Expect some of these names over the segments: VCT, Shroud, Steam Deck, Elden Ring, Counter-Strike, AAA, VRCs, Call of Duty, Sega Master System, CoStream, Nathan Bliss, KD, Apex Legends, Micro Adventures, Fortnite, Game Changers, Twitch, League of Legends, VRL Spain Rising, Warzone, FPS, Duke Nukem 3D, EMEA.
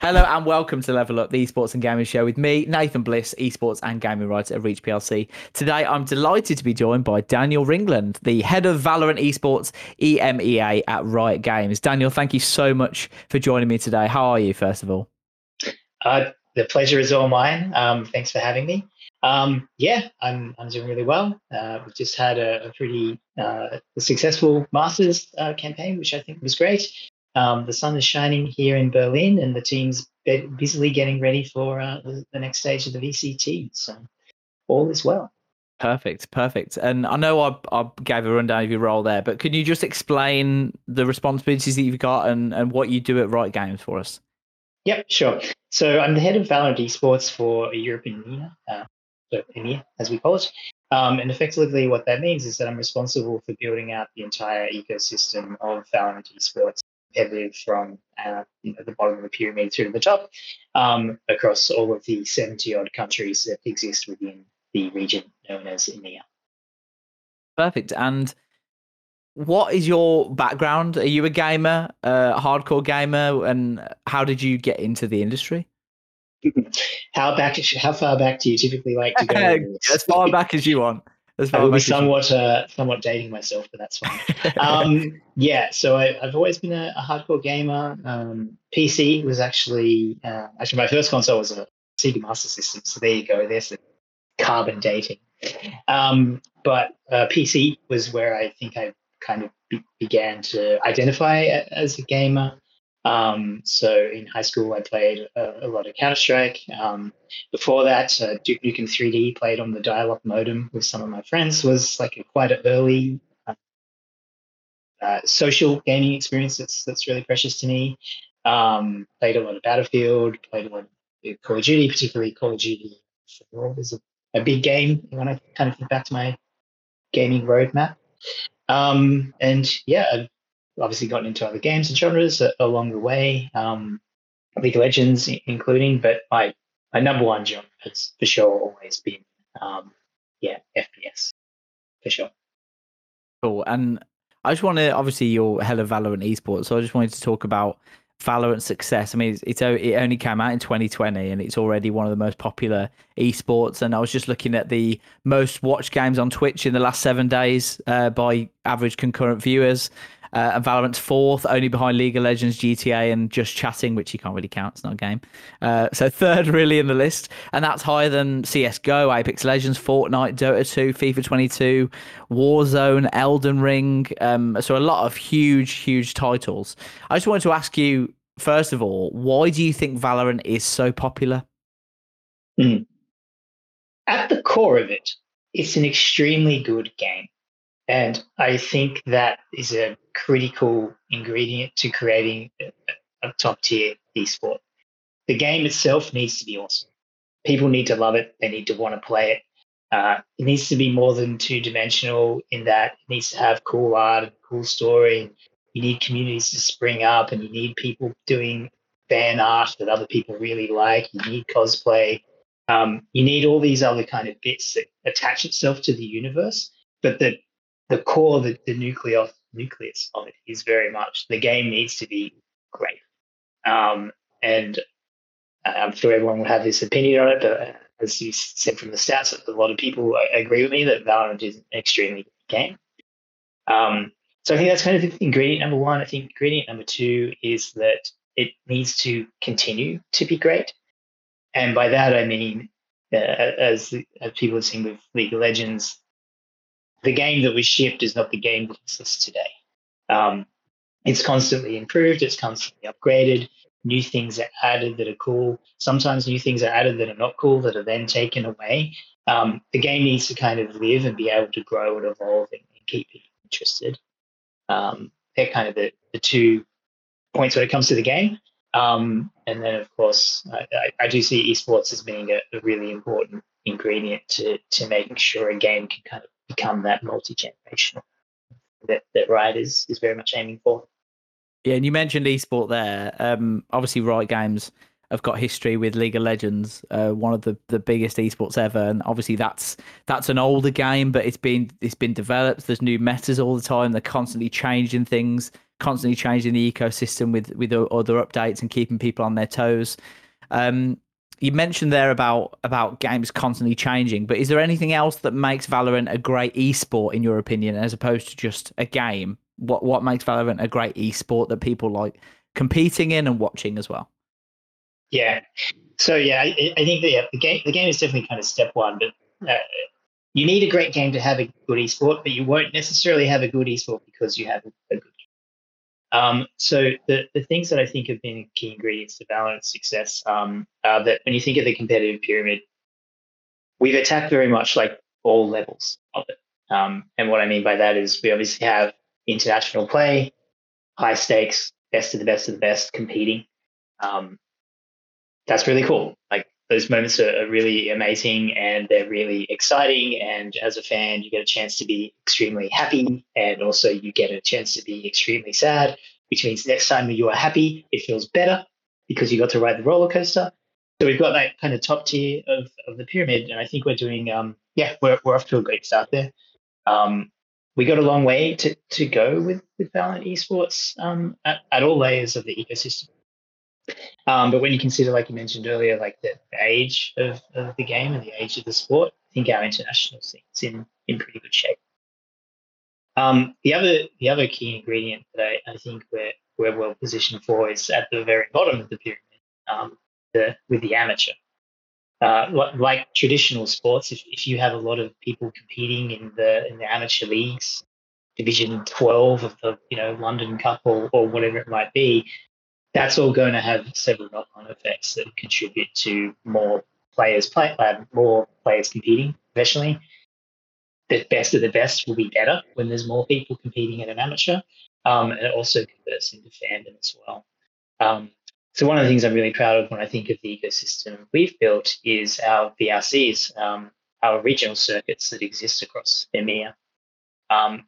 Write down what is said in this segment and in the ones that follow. Hello and welcome to Level Up, the Esports and Gaming Show with me, Nathan Bliss, Esports and Gaming Writer at Reach PLC. Today, I'm delighted to be joined by Daniel Ringland, the head of Valorant Esports EMEA at Riot Games. Daniel, thank you so much for joining me today. How are you, first of all? The pleasure is all mine. Thanks for having me. I'm doing really well. We've just had a pretty successful Masters campaign, which I think was great. The sun is shining here in Berlin, and the team's busily getting ready for the next stage of the VCT. So all is well. Perfect. And I know I gave a rundown of your role there, but can you just explain the responsibilities that you've got and what you do at Riot Games for us? Yep, sure. So I'm the head of Valorant Esports for Europe and EMEA, as we call it. And effectively what that means is that I'm responsible for building out the entire ecosystem of Valorant Esports, from the bottom of the pyramid through to the top, across all of the 70-odd countries that exist within the region known as EMEA. Perfect. And what is your background? Are you a gamer, a hardcore gamer, and how did you get into the industry? How far back do you typically like to go? As far back as you want. I will be somewhat dating myself, but that's fine. So I've always been a hardcore gamer. PC was actually my first console was a Sega Master System. So there you go. There's the carbon dating. But PC was where I think I kind of began to identify as a gamer. So in high school, I played a lot of Counter-Strike. Before that, Duke Nukem 3D, played on the dial-up modem with some of my friends, was like quite an early social gaming experience that's really precious to me. Played a lot of Battlefield, played a lot of Call of Duty, particularly Call of Duty. Is a big game when I kind of think back to my gaming roadmap. I've obviously gotten into other games and genres along the way, League of Legends including, but my number one genre has for sure always been FPS for sure. Cool. And I just want to, obviously you're head of Valorant Esports, so I just wanted to talk about Valorant success. I mean, it only came out in 2020 and it's already one of the most popular esports. And I was just looking at the most watched games on Twitch in the last 7 days by average concurrent viewers. And Valorant's fourth, only behind League of Legends, GTA, and Just Chatting, which you can't really count, it's not a game. So third really in the list. And that's higher than CSGO, Apex Legends, Fortnite, Dota 2, FIFA 22, Warzone, Elden Ring. So a lot of huge titles. I just wanted to ask you, first of all, why do you think Valorant is so popular? At the core of it, it's an extremely good game. And I think that is a critical ingredient to creating a top-tier esport. The game itself needs to be awesome. People need to love it. They need to want to play it. It needs to be more than two-dimensional in that it needs to have cool art and cool story. You need communities to spring up, and you need people doing fan art that other people really like. You need cosplay. You need all these other kind of bits that attach itself to the universe, but that the core, the nucleus of it is very much the game needs to be great. And I'm sure everyone will have this opinion on it, but as you said from the stats, a lot of people agree with me that Valorant is an extremely good game. So I think that's kind of ingredient number one. I think ingredient number two is that it needs to continue to be great. And by that, I mean, as people have seen with League of Legends, the game that was shipped is not the game that exists today. It's constantly improved. It's constantly upgraded. New things are added that are cool. Sometimes new things are added that are not cool that are then taken away. The game needs to kind of live and be able to grow and evolve and keep people interested. They're kind of the 2 points when it comes to the game. And then, of course, I do see esports as being a really important ingredient to making sure a game can kind of become that multi-generational that Riot is very much aiming for. Yeah, and you mentioned eSport there. Obviously, Riot Games have got history with League of Legends, one of the biggest eSports ever. And obviously, that's an older game, but it's been developed. There's new metas all the time. They're constantly changing things, constantly changing the ecosystem with other updates and keeping people on their toes. You mentioned there about games constantly changing, but is there anything else that makes Valorant a great eSport, in your opinion, as opposed to just a game? What makes Valorant a great esport that people like competing in and watching as well? Yeah. So, yeah, I think the game is definitely kind of step one, but you need a great game to have a good esport, but you won't necessarily have a good esport because you have a good game. So the things that I think have been key ingredients to Valorant's success are that when you think of the competitive pyramid, we've attacked very much like all levels of it. And what I mean by that is we obviously have international play, high stakes, best of the best of the best competing. That's really cool. Like those moments are really amazing and they're really exciting. And as a fan, you get a chance to be extremely happy, and also you get a chance to be extremely sad, which means next time you are happy, it feels better because you got to ride the roller coaster. So we've got that kind of top tier of the pyramid. And I think we're doing, we're off to a great start there. We got a long way to go with Valorant esports at all layers of the ecosystem. But when you consider, like you mentioned earlier, like the age of the game and the age of the sport, I think our international scene's in pretty good shape. The other key ingredient that I think we're well positioned for is at the very bottom of the pyramid, with the amateur. Like traditional sports, if you have a lot of people competing in the amateur leagues, Division 12 of the London Cup or whatever it might be, that's all going to have several knock-on effects that contribute to more players competing professionally. The best of the best will be better when there's more people competing in an amateur, and it also converts into fandom as well. So one of the things I'm really proud of when I think of the ecosystem we've built is our VRCs, our regional circuits that exist across EMEA,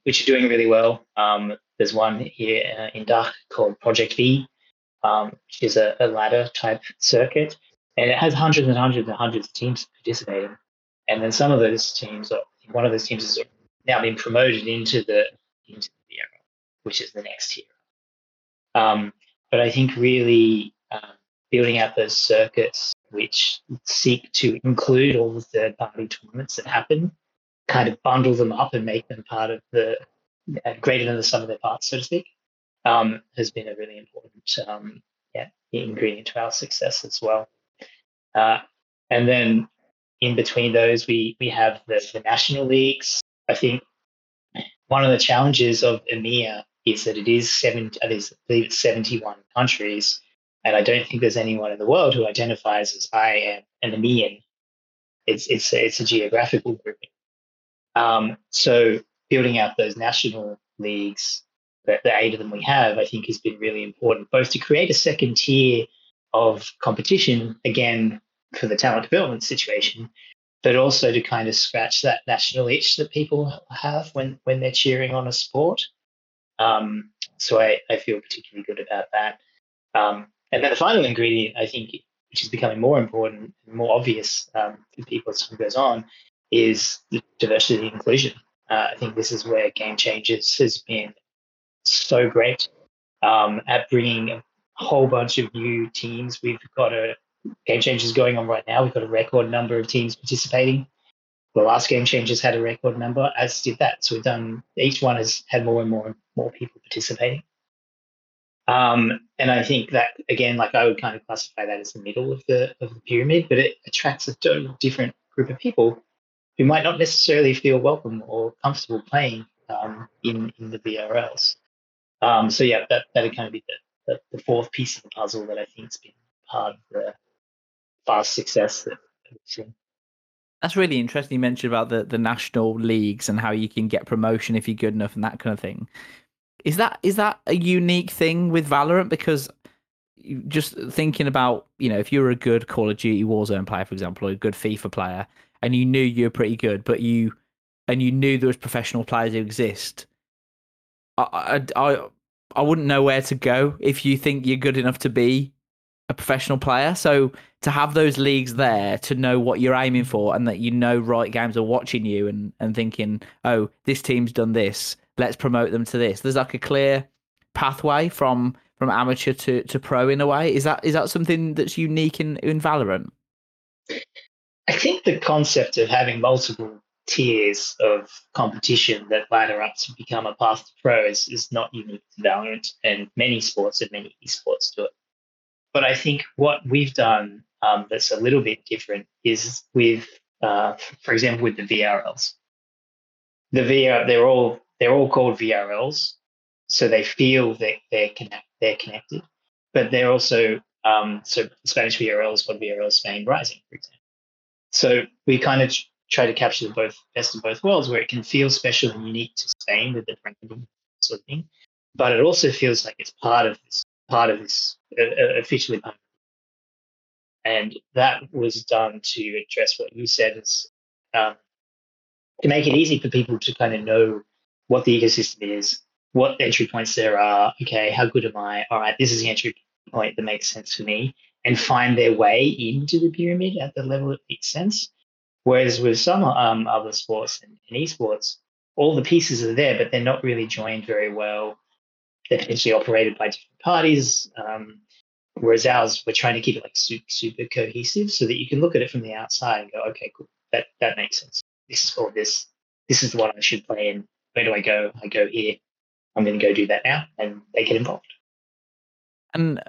which are doing really well. There's one here in DACH called Project V, which is a ladder-type circuit, and it has hundreds and hundreds and hundreds of teams participating. And then some of those teams, or one of those teams, has now been promoted into the Vierra, which is the next tier. But I think really building out those circuits which seek to include all the third-party tournaments that happen, kind of bundle them up and make them part of the greater than the sum of their parts, so to speak, has been a really important ingredient to our success as well. And then in between those, we have the national leagues. I think one of the challenges of EMEA is that it is 71 countries, and I don't think there's anyone in the world who identifies as I am an EMEAN. It's a geographical grouping. So building out those national leagues, the eight of them we have, I think has been really important, both to create a second tier of competition, again, for the talent development situation, but also to kind of scratch that national itch that people have when they're cheering on a sport. So I feel particularly good about that. And then the final ingredient, I think, which is becoming more important and more obvious for people as time goes on, is the diversity and inclusion. I think this is where Game Changers has been so great at bringing a whole bunch of new teams. We've got Game Changers going on right now. We've got a record number of teams participating. The last Game Changers had a record number, as did that. So we've done, each one has had more and more people participating. And I think that, again, like I would kind of classify that as the middle of the pyramid, but it attracts a total different group of people who might not necessarily feel welcome or comfortable playing in the VRLs. So yeah, that'd kind of be the fourth piece of the puzzle that I think has been part of the fast success that we've seen. That's really interesting. You mentioned about the national leagues and how you can get promotion if you're good enough and that kind of thing. Is that a unique thing with Valorant? Because just thinking about, you know, if you were a good Call of Duty Warzone player, for example, or a good FIFA player, and you knew you were pretty good, but you knew there was professional players who exist, I wouldn't know where to go if you think you're good enough to be a professional player. So to have those leagues there, to know what you're aiming for, and that, you know, Riot Games are watching you and thinking, oh, this team's done this, let's promote them to this. There's like a clear pathway from amateur to pro in a way. Is that something that's unique in Valorant? I think the concept of having multiple tiers of competition that ladder up to become a path to pro is not unique to Valorant, and many sports and many esports do it. But I think what we've done that's a little bit different is with, for example, with the VRLs. They're all called VRLs, so they feel that they're connected, but they're also so Spanish VRLs, or VRL Spain Rising, for example. So we kind of try to capture the best of both worlds, where it can feel special and unique to Spain with the branding sort of thing, but it also feels like it's officially part of it. And that was done to address what you said, is to make it easy for people to kind of know what the ecosystem is, what entry points there are. Okay, how good am I? All right, this is the entry point that makes sense for me, and find their way into the pyramid at the level that makes sense. Whereas with some other sports and esports, all the pieces are there, but they're not really joined very well. They're potentially operated by different parties. Whereas ours, we're trying to keep it like super cohesive, so that you can look at it from the outside and go, okay, cool, that makes sense. This is all this. This is the one I should play in. Where do I go? I go here. I'm going to go do that now, and they get involved. And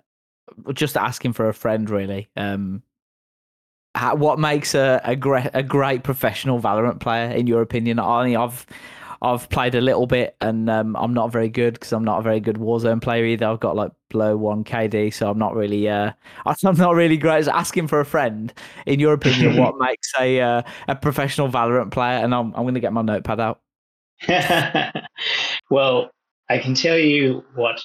just asking for a friend, really. What makes a great professional Valorant player, in your opinion? I've played a little bit, and I'm not very good because I'm not a very good Warzone player either. I've got like below 1 KD, so I'm not really great. It's asking for a friend. In your opinion, what makes a professional Valorant player? And I'm going to get my notepad out. Well, I can tell you what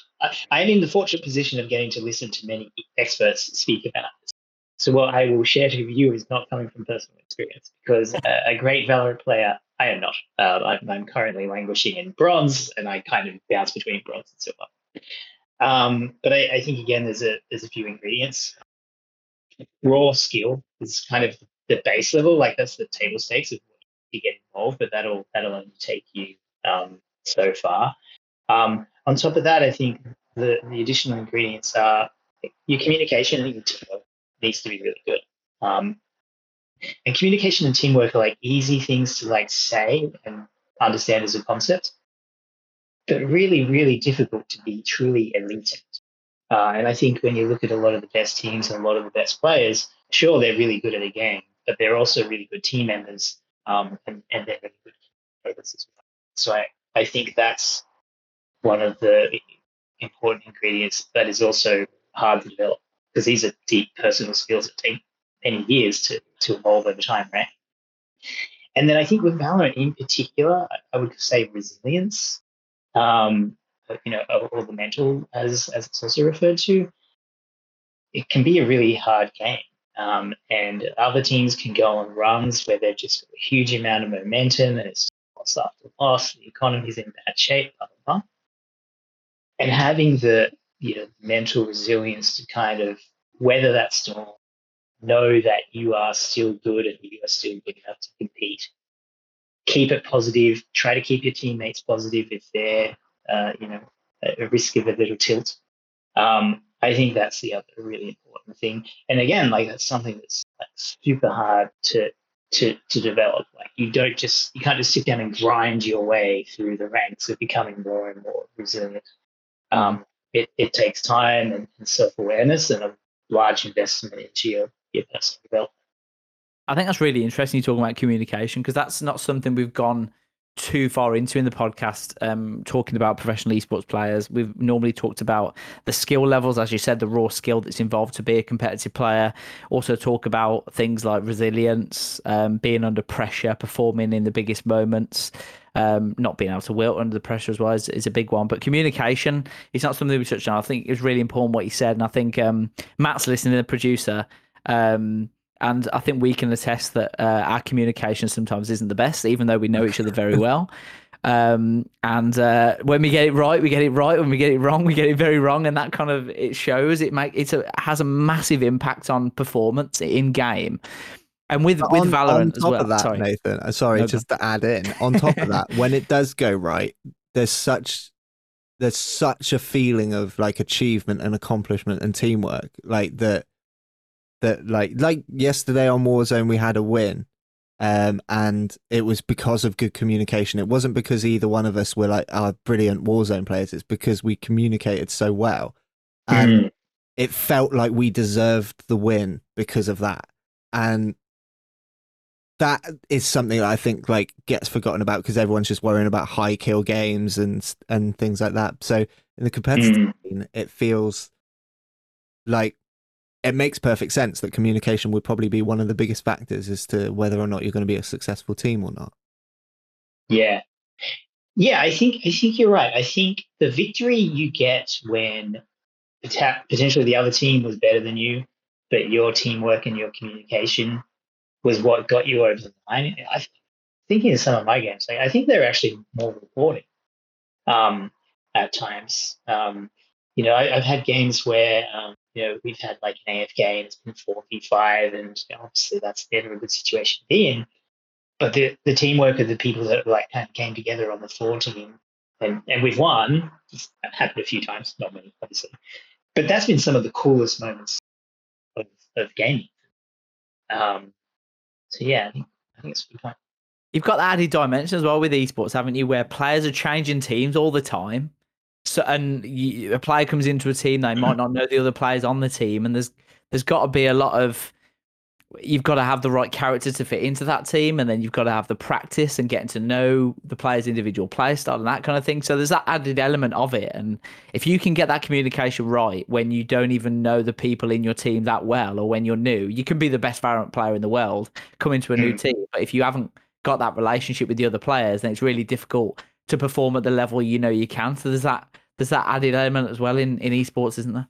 I'm in the fortunate position of getting to listen to many experts speak about this. So what I will share to you is not coming from personal experience, because a great Valorant player, I am not. I'm currently languishing in bronze, and I kind of bounce between bronze and silver. But I think, again, there's a few ingredients. Raw skill is kind of the base level, like that's the table stakes of what you get involved, but that'll only take you so far. On top of that, I think the additional ingredients are your communication and your teamwork. Needs to be really good, and communication and teamwork are like easy things to like say and understand as a concept, but really, really difficult to be truly elite. And I think when you look at a lot of the best teams and a lot of the best players, sure, they're really good at a game, but they're also really good team members, and they're really good players as well. So I think that's one of the important ingredients that is also hard to develop, because these are deep personal skills that take many years to evolve over time, right? And then I think with Valorant in particular, I would say resilience, or the mental, as it's also referred to. It can be a really hard game. And other teams can go on runs where they're just a huge amount of momentum, and it's loss after loss, the economy's in bad shape, blah, blah, blah. And having the mental resilience to kind of weather that storm, know that you are still good and you are still good enough to compete. Keep it positive. Try to keep your teammates positive if they're, at risk of a little tilt. I think that's the other really important thing. And again, like that's something that's like super hard to develop. Like you can't just sit down and grind your way through the ranks of becoming more and more resilient. It takes time and self-awareness and a large investment into your personal development. I think that's really interesting, you're talking about communication, because that's not something we've gone too far into in the podcast talking about professional esports players. We've normally talked about the skill levels, as you said, the raw skill that's involved to be a competitive player. Also talk about things like resilience, being under pressure, performing in the biggest moments, not being able to wilt under the pressure as well is a big one. But communication is not something we touched on. I think it was really important what you said, and I think Matt's listening, the producer, and I think we can attest that our communication sometimes isn't the best, even though we know each other very well. And when we get it right, we get it right. When we get it wrong, we get it very wrong. And that kind of, it shows, it has a massive impact on performance in game. And with Valorant as well. On top of that, sorry. Nathan, just to add in, on top of that, when it does go right, there's such a feeling of like achievement and accomplishment and teamwork, like that. That like yesterday on Warzone, we had a win, and it was because of good communication. It wasn't because either one of us were like our brilliant Warzone players. It's because we communicated so well, and it felt like we deserved the win because of that. And that is something that I think like gets forgotten about because everyone's just worrying about high kill games and things like that. So in the competitive scene, it feels like. It makes perfect sense that communication would probably be one of the biggest factors as to whether or not you're going to be a successful team or not. Yeah, I think you're right. I think the victory you get when potentially the other team was better than you, but your teamwork and your communication was what got you over the line. I think in some of my games, like, I think they're actually more rewarding at times. I've had games where we've had like an AFK and it's been 4v5, and obviously that's never a good situation to be in. But the teamwork of the people that like kind of came together on the floor team and we've won, it's happened a few times, not many, obviously. But that's been some of the coolest moments of gaming. I think it's a good point. You've got the added dimension as well with esports, haven't you, where players are changing teams all the time. So, and a player comes into a team, they might not know the other players on the team, and there's got to be a lot of, you've got to have the right character to fit into that team, and then you've got to have the practice and getting to know the player's individual player style and that kind of thing. So there's that added element of it, and if you can get that communication right when you don't even know the people in your team that well, or when you're new, you can be the best Valorant player in the world, come into a new team, but if you haven't got that relationship with the other players, then it's really difficult to perform at the level you know you can. So there's that added element as well in esports, isn't there?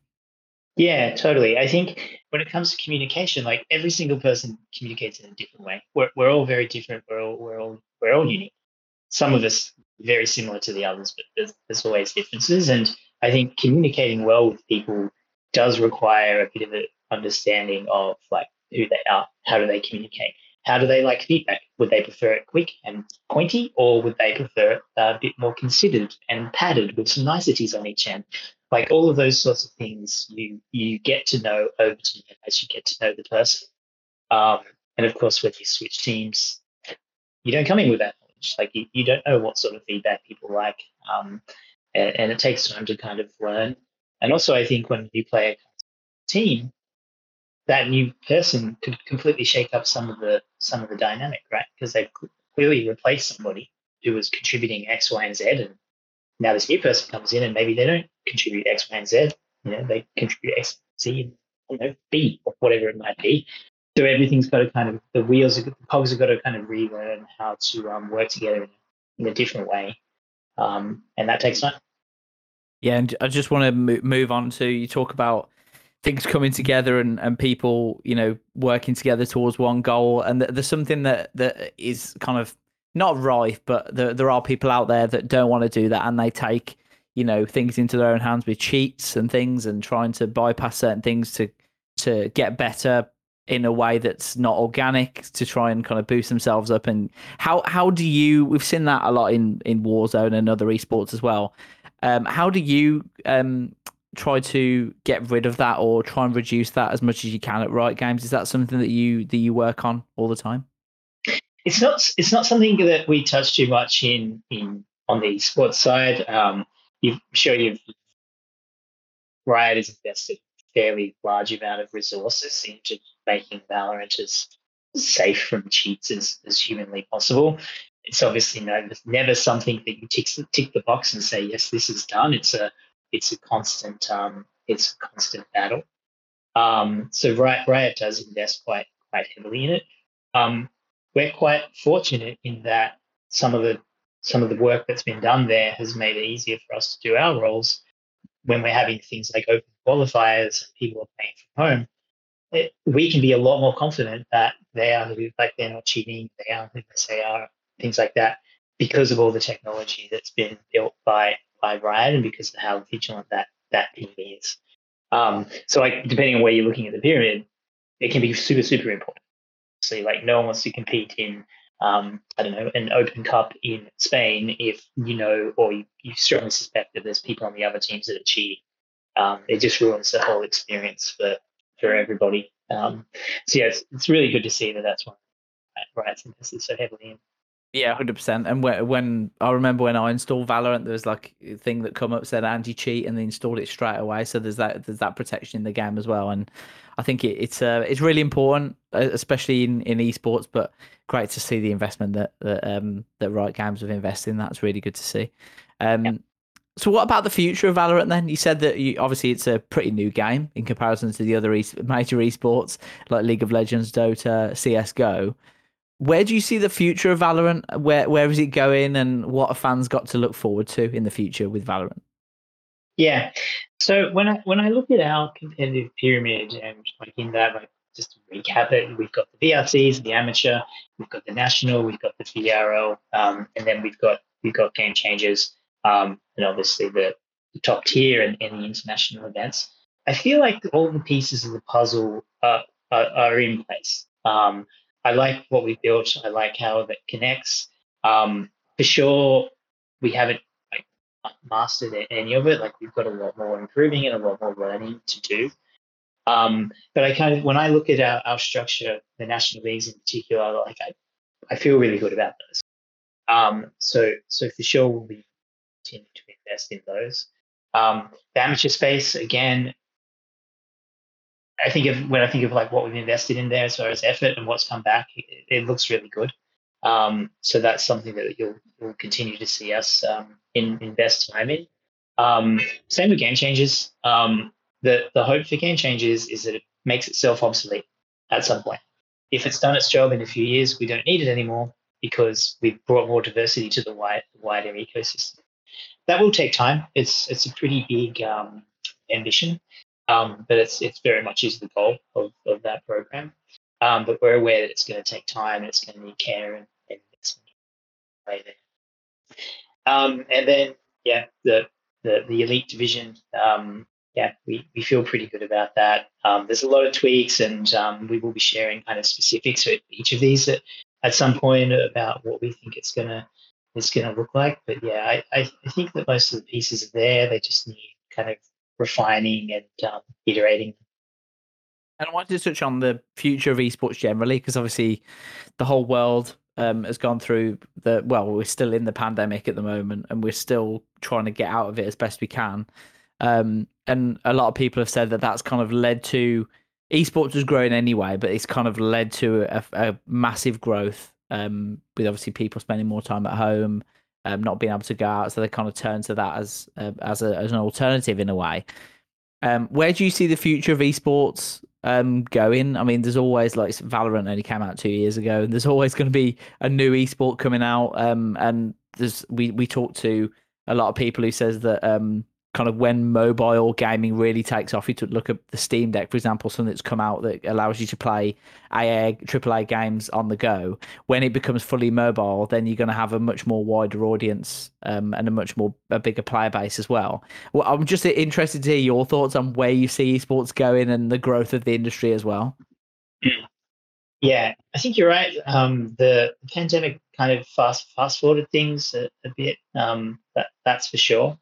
Yeah, totally. I think when it comes to communication, like every single person communicates in a different way. We're all very different. We're all unique. Some of us very similar to the others, but there's always differences. And I think communicating well with people does require a bit of an understanding of like who they are, how do they communicate. How do they like feedback? Would they prefer it quick and pointy, or would they prefer it a bit more considered and padded with some niceties on each end? Like all of those sorts of things you get to know over time as you get to know the person. And of course, when you switch teams, you don't come in with that knowledge. Like you don't know what sort of feedback people like. And it takes time to kind of learn. And also, I think when you play a team, that new person could completely shake up some of the dynamic, right? Because they clearly replaced somebody who was contributing X, Y, and Z, and now this new person comes in and maybe they don't contribute X, Y, and Z. They contribute X, Z, and B, or whatever it might be. So everything's got to kind of the cogs have got to kind of relearn how to work together in a different way, and that takes time. Yeah, and I just want to move on to you talk about things coming together and people, working together towards one goal. And there's something that is kind of not rife, but there are people out there that don't want to do that. And they take, things into their own hands with cheats and things and trying to bypass certain things to get better in a way that's not organic, to try and kind of boost themselves up. And how do you, we've seen that a lot in Warzone and other esports as well. How do you, try to get rid of that or try and reduce that as much as you can at Riot Games? Is that something that you work on all the time? It's not something that we touch too much in on the esports side. Riot has invested a fairly large amount of resources into making Valorant as safe from cheats as humanly possible. It's obviously it's never something that you tick the box and say, yes, this is done. It's a constant battle. So Riot does invest quite heavily in it. We're quite fortunate in that some of the work that's been done there has made it easier for us to do our roles when we're having things like open qualifiers and people are playing from home. We can be a lot more confident that they are they're not cheating, they are who they say are, things like that, because of all the technology that's been built by Riot and because of how vigilant that team is. So depending on where you're looking at the pyramid, it can be super, super important. So no one wants to compete in, an Open Cup in Spain if you strongly suspect that there's people on the other teams that are cheating. It just ruins the whole experience for everybody. It's really good to see that that's one Riot's invested so heavily in. Yeah, 100%. And when I remember when I installed Valorant, there was a thing that come up said anti-cheat, and they installed it straight away. So there's that protection in the game as well. And I think it's really important, especially in esports. But great to see the investment that Riot Games have invested in. That's really good to see. Yeah. So what about the future of Valorant then? You said that obviously it's a pretty new game in comparison to the other major esports like League of Legends, Dota, CSGO. Where do you see the future of Valorant? Where is it going, and what have fans got to look forward to in the future with Valorant? Yeah, so when I look at our competitive pyramid, and just to recap it, we've got the VRCs, the amateur, we've got the national, we've got the VRL, and then we've got Game Changers, and obviously the top tier and the international events. I feel like all the pieces of the puzzle are in place. I like what we built. I like how that connects. For sure, we haven't mastered any of it. We've got a lot more improving and a lot more learning to do. But when I look at our structure, the national leagues in particular, I feel really good about those. So for sure, we'll be continuing to invest in those. The amateur space again. When I think of what we've invested in there as far as effort and what's come back, it looks really good. So that's something that you'll continue to see us invest time in. Same with Game Changers. The hope for Game Changers is that it makes itself obsolete at some point. If it's done its job in a few years, we don't need it anymore because we've brought more diversity to the wider ecosystem. That will take time. It's a pretty big ambition. But it's very much is the goal of that program. But we're aware that it's going to take time, it's going to need care and investment. And then, the elite division, we feel pretty good about that. There's a lot of tweaks, and we will be sharing kind of specifics with each of these at some point about what we think it's going to look like. But yeah, I think that most of the pieces are there. They just need kind of refining and iterating. And I wanted to touch on the future of esports generally, because obviously the whole world has gone through we're still in the pandemic at the moment, and we're still trying to get out of it as best we can. And a lot of people have said that that's kind of led to esports was growing anyway, but it's kind of led to a massive growth with obviously people spending more time at home, not being able to go out, so they kind of turn to that as an alternative in a way. Where do you see the future of esports going? I mean, there's always Valorant only came out 2 years ago, and there's always going to be a new esport coming out. And there's we talked to a lot of people who says that kind of when mobile gaming really takes off, you took look at the Steam Deck, for example, something that's come out that allows you to play AAA games on the go. When it becomes fully mobile, then you're going to have a much more wider audience and a bigger player base as well. Well, I'm just interested to hear your thoughts on where you see esports going and the growth of the industry as well. Yeah, I think you're right. The pandemic kind of fast forwarded things a bit. That's for sure.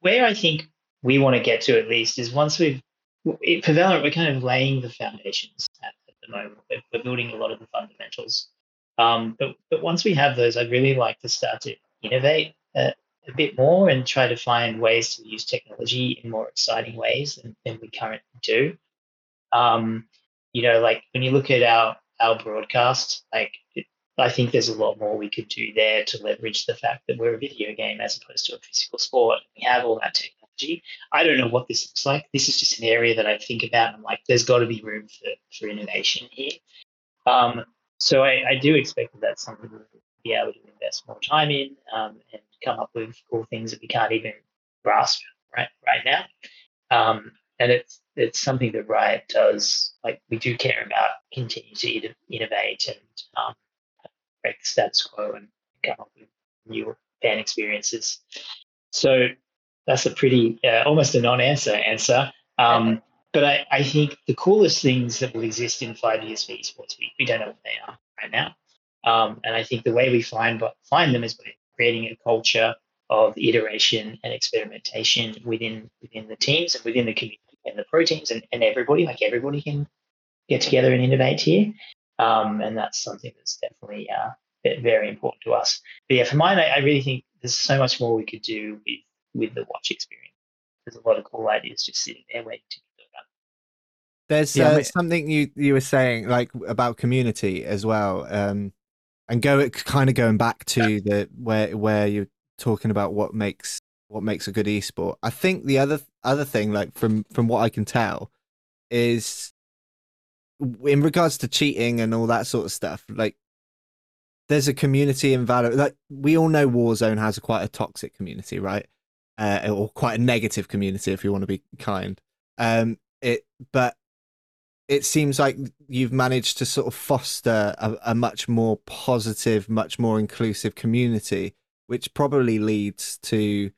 Where I think we want to get to, at least, is once for Valorant, we're kind of laying the foundations at the moment. We're building a lot of the fundamentals. But once we have those, I'd really like to start to innovate a bit more and try to find ways to use technology in more exciting ways than we currently do. When you look at our broadcast, I think there's a lot more we could do there to leverage the fact that we're a video game as opposed to a physical sport. We have all that technology. I don't know what this looks like. This is just an area that I think about, and I'm like, there's got to be room for innovation here. So I do expect that that's something we'll be able to invest more time in and come up with cool things that we can't even grasp right now. And it's something that Riot does. Like, we do care about continue to innovate and break the status quo and come up with new fan experiences. So that's a pretty almost a non-answer. But I think the coolest things that will exist in 5 years for esports, we don't know what they are right now. And I think the way we find them is by creating a culture of iteration and experimentation within the teams and within the community and the pro teams and everybody. Like, everybody can get together and innovate here. And that's something that's definitely very important to us. But yeah, for mine, I really think there's so much more we could do with the watch experience. There's a lot of cool ideas just sitting there waiting to be built up. There's something you were saying, like, about community as well, and going back to the where you're talking about what makes a good esport. I think the other thing, like, from what I can tell, is in regards to cheating and all that sort of stuff, like, there's a community in Valorant. Like, we all know Warzone has quite a toxic community, right? Or quite a negative community, if you want to be kind. But it seems like you've managed to sort of foster a much more positive, much more inclusive community, which probably leads to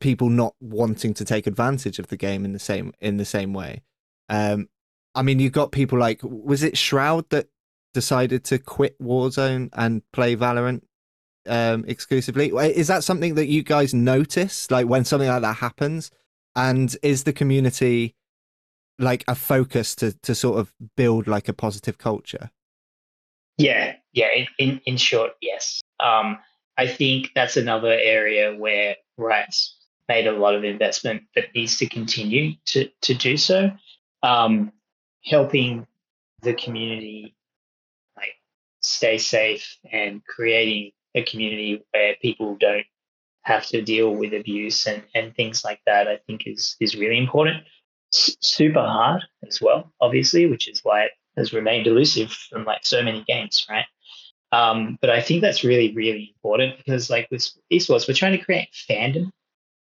people not wanting to take advantage of the game in the same way. I mean, you've got people like, was it Shroud that decided to quit Warzone and play Valorant exclusively? Is that something that you guys notice, like, when something like that happens? And is the community like a focus to sort of build like a positive culture? Yeah. In short, yes. I think that's another area where Riot's made a lot of investment, but needs to continue to do so. Helping the community, like, stay safe and creating a community where people don't have to deal with abuse and things like that, I think is really important. Super hard as well, obviously, which is why it has remained elusive from, like, so many games, right? But I think that's really, really important, because, like, with esports, we're trying to create fandom,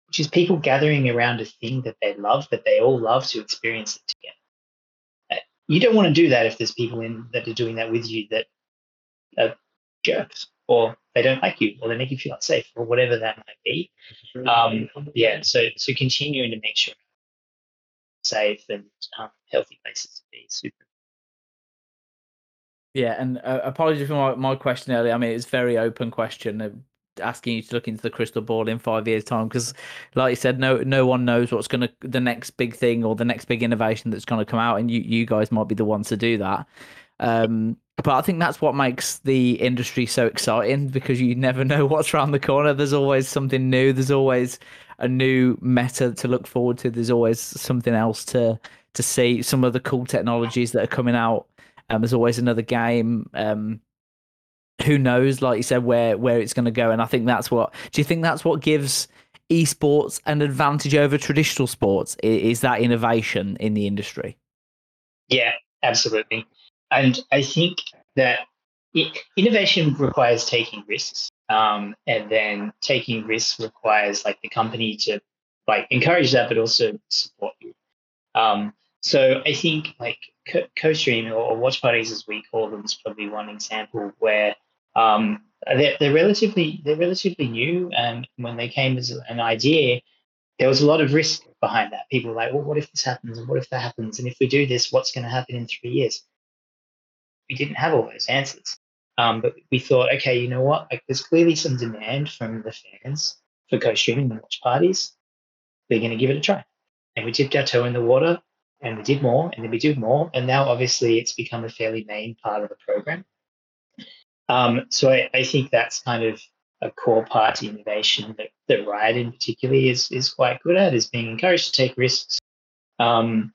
which is people gathering around a thing that they love, that they all love, to experience it together. You don't want to do that if there's people in that are doing that with you that are jerks, or they don't like you, or they make you feel unsafe, or whatever that might be. So continuing to make sure safe and healthy places to be super. Yeah, and apologies for my question earlier. I mean, it's a very open question. Asking you to look into the crystal ball in 5 years time, because like you said, no one knows what's going to the next big thing or the next big innovation that's going to come out, and you guys might be the ones to do that. But I think that's what makes the industry so exciting, because you never know what's around the corner. There's always something new, there's always a new meta to look forward to, there's always something else to see, some of the cool technologies that are coming out, and there's always another game. Who knows, like you said, where it's going to go. And I think that's what, do you think that's what gives esports an advantage over traditional sports, is that innovation in the industry? Yeah, absolutely. And I think that innovation requires taking risks, and then taking risks requires, like, the company to, like, encourage that, but also support you. So I think, like, CoStream or watch parties, as we call them, is probably one example where they're relatively new, and when they came as an idea, there was a lot of risk behind that. People were like, well, what if this happens, and what if that happens, and if we do this, what's going to happen in 3 years? We didn't have all those answers, but we thought, okay, you know what? Like, there's clearly some demand from the fans for co-streaming and watch parties. We're going to give it a try, and we dipped our toe in the water, and we did more, and then we did more, and now obviously it's become a fairly main part of the program. So I think that's kind of a core part of innovation that Riot in particular is quite good at, is being encouraged to take risks, and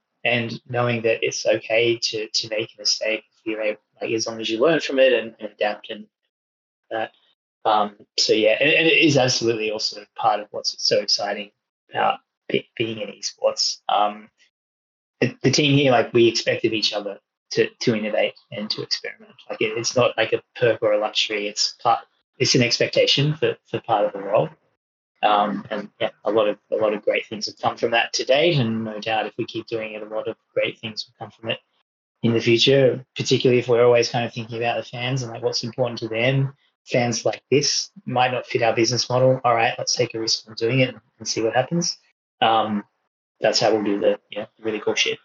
knowing that it's okay to make a mistake, you know, like as long as you learn from it and adapt and that. So yeah, and it is absolutely also part of what's so exciting about being in esports. The team here, like, we expected each other to innovate and to experiment. Like it's not like a perk or a luxury. It's an expectation for part of the role. And yeah, a lot of great things have come from that to date, and no doubt if we keep doing it, a lot of great things will come from it in the future, particularly if we're always kind of thinking about the fans and like what's important to them. Fans like this might not fit our business model. All right, let's take a risk on doing it and see what happens. That's how we'll do the really cool shit.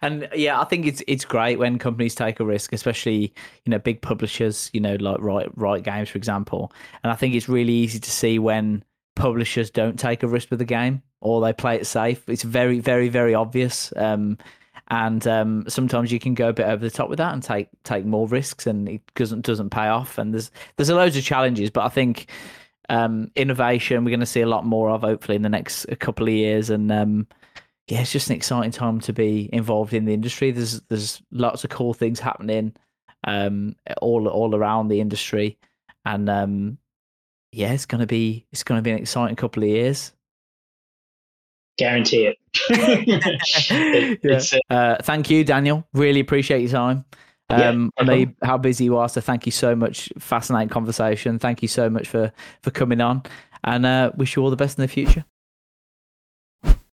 And yeah, I think it's great when companies take a risk, especially big publishers, like Riot Games, for example. And I think it's really easy to see when publishers don't take a risk with the game or they play it safe. It's very, very, very obvious. And sometimes you can go a bit over the top with that and take more risks, and it doesn't pay off. And there's loads of challenges, but I think innovation we're going to see a lot more of, hopefully, in the next couple of years. And yeah, it's just an exciting time to be involved in the industry. There's lots of cool things happening all around the industry, and yeah, it's gonna be an exciting couple of years. Guarantee it. Thank you, Daniel. Really appreciate your time. I know how busy you are, so thank you so much. Fascinating conversation. Thank you so much for coming on, and wish you all the best in the future.